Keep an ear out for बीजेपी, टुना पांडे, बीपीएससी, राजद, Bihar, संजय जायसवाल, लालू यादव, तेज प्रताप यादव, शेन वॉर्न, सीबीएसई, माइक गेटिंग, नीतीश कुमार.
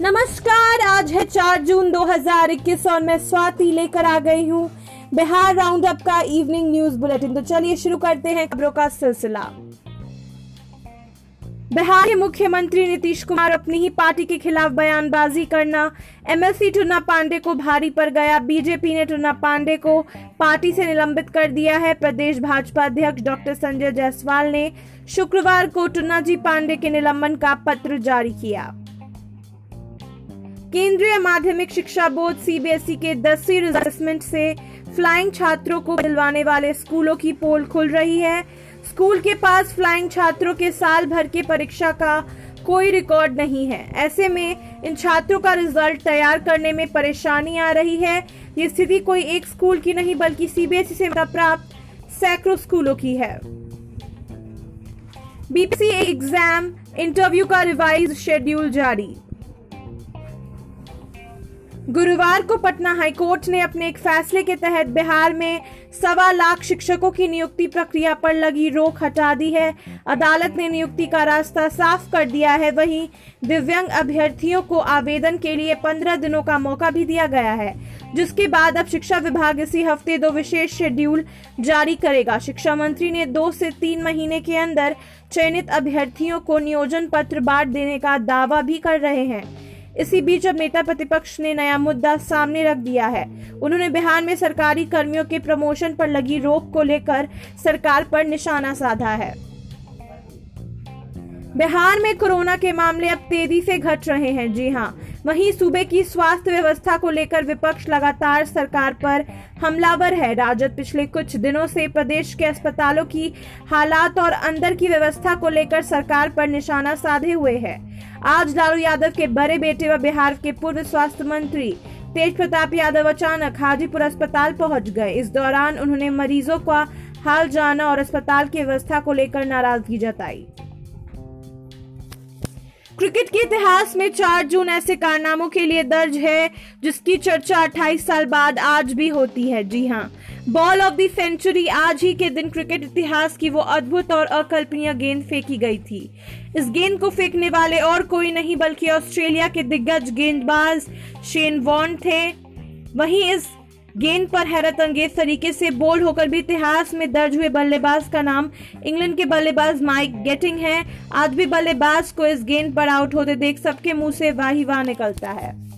नमस्कार, आज है 4 जून 2021 और मैं स्वाति लेकर आ गई हूँ बिहार राउंड अप का इवनिंग न्यूज बुलेटिन। तो चलिए शुरू करते हैं खबरों का सिलसिला। बिहार के मुख्यमंत्री नीतीश कुमार अपनी ही पार्टी के खिलाफ बयानबाजी करना, एमएलसी टुना पांडे को भारी पड़ गया। बीजेपी ने टुना पांडे को पार्टी से निलंबित कर दिया है। प्रदेश भाजपा अध्यक्ष डॉक्टर संजय जायसवाल ने शुक्रवार को टुना जी पांडे के निलंबन का पत्र जारी किया। केंद्रीय माध्यमिक शिक्षा बोर्ड सीबीएसई के 10वीं असेसमेंट से फ्लाइंग छात्रों को दिलवाने वाले स्कूलों की पोल खुल रही है। स्कूल के पास फ्लाइंग छात्रों के साल भर के परीक्षा का कोई रिकॉर्ड नहीं है। ऐसे में इन छात्रों का रिजल्ट तैयार करने में परेशानी आ रही है। ये स्थिति कोई एक स्कूल की नहीं बल्कि सीबीएसई से प्राप्त सैकड़ों स्कूलों की है। बीपीएससी एग्जाम इंटरव्यू का रिवाइज शेड्यूल जारी। गुरुवार को पटना हाईकोर्ट ने अपने एक फैसले के तहत बिहार में 1.25 लाख शिक्षकों की नियुक्ति प्रक्रिया पर लगी रोक हटा दी है। अदालत ने नियुक्ति का रास्ता साफ कर दिया है। वहीं दिव्यांग अभ्यर्थियों को आवेदन के लिए 15 दिनों का मौका भी दिया गया है, जिसके बाद अब शिक्षा विभाग इसी हफ्ते 2 विशेष शेड्यूल जारी करेगा। शिक्षा मंत्री ने 2 से 3 महीने के अंदर चयनित अभ्यर्थियों को नियोजन पत्र बांट देने का दावा भी कर रहे हैं। इसी बीच अब नेता प्रतिपक्ष ने नया मुद्दा सामने रख दिया है। उन्होंने बिहार में सरकारी कर्मियों के प्रमोशन पर लगी रोक को लेकर सरकार पर निशाना साधा है। बिहार में कोरोना के मामले अब तेजी से घट रहे हैं। जी हां, वहीं सूबे की स्वास्थ्य व्यवस्था को लेकर विपक्ष लगातार सरकार पर हमलावर है। राजद पिछले कुछ दिनों से प्रदेश के अस्पतालों की हालात और अंदर की व्यवस्था को लेकर सरकार पर निशाना साधे हुए है। आज लालू यादव के बड़े बेटे व बिहार के पूर्व स्वास्थ्य मंत्री तेज प्रताप यादव अचानक हाजीपुर अस्पताल पहुंच गए। इस दौरान उन्होंने मरीजों का हाल जाना और अस्पताल की व्यवस्था को लेकर नाराजगी जताई। क्रिकेट के इतिहास में 4 जून ऐसे कारनामों के लिए दर्ज है जिसकी चर्चा 28 साल बाद आज भी होती है। जी हां, बॉल ऑफ द सेंचुरी आज ही के दिन क्रिकेट इतिहास की वो अद्भुत और अकल्पनीय गेंद फेंकी गई थी। इस गेंद को फेंकने वाले और कोई नहीं बल्कि ऑस्ट्रेलिया के दिग्गज गेंदबाज शेन वॉर्न थे। वहीं इस गेंद पर हैरत अंगेज तरीके से बोल्ड होकर भी इतिहास में दर्ज हुए बल्लेबाज का नाम इंग्लैंड के बल्लेबाज माइक गेटिंग है। आज भी बल्लेबाज को इस गेंद पर आउट होते देख सबके मुंह से वाह ही वाह निकलता है।